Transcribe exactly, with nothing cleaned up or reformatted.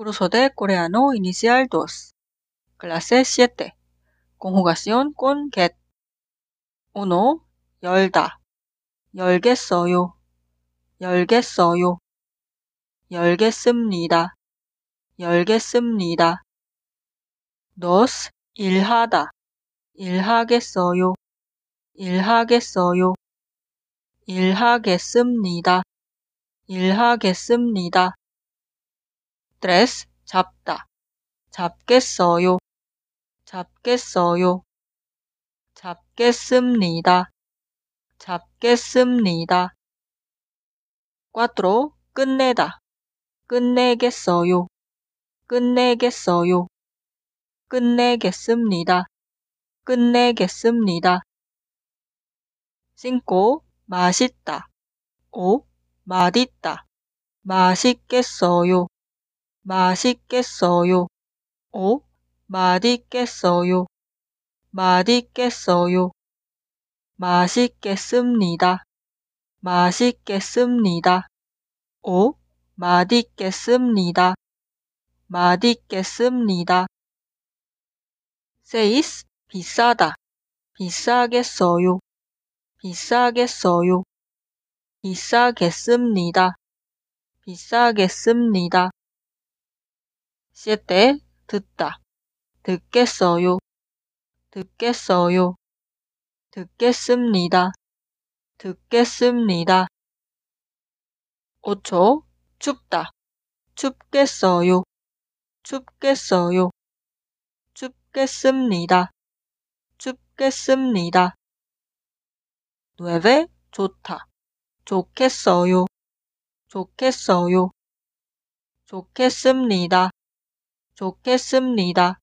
Curso de coreano inicial dos. Clase siete. Conjugación con get. uno. 열다. 열겠어요. 열겠어요. 열겠습니다. 열겠습니다. 이. 일하다. 일하겠어요. 일하겠어요. 일하겠습니다. 일하겠습니다. 삼. 잡다. 잡겠어요. 잡겠어요. 잡겠습니다. 잡겠습니다. 사. 끝내다. 끝내겠어요. 끝내겠어요. 끝내겠습니다. 끝내겠습니다. 오. 맛있다. 오. 맛있다. 맛있겠어요. 맛있겠어요. 오. 맛있겠어요. 맛있겠어요. 맛있겠습니다. 맛있겠습니다. 오. 맛있겠습니다. 맛있겠습니다. 육. 비싸다. 비싸겠어요. 비싸겠어요. 비싸겠습니다. 비싸겠습니다. 칠. 듣다. 듣겠어요. 듣겠어요. 듣겠습니다. 듣겠습니다. 오. 춥다. 춥겠어요. 춥겠어요. 춥겠습니다. 춥겠습니다. 구. 좋다. 좋겠어요. 좋겠어요. 좋겠습니다. 좋겠습니다.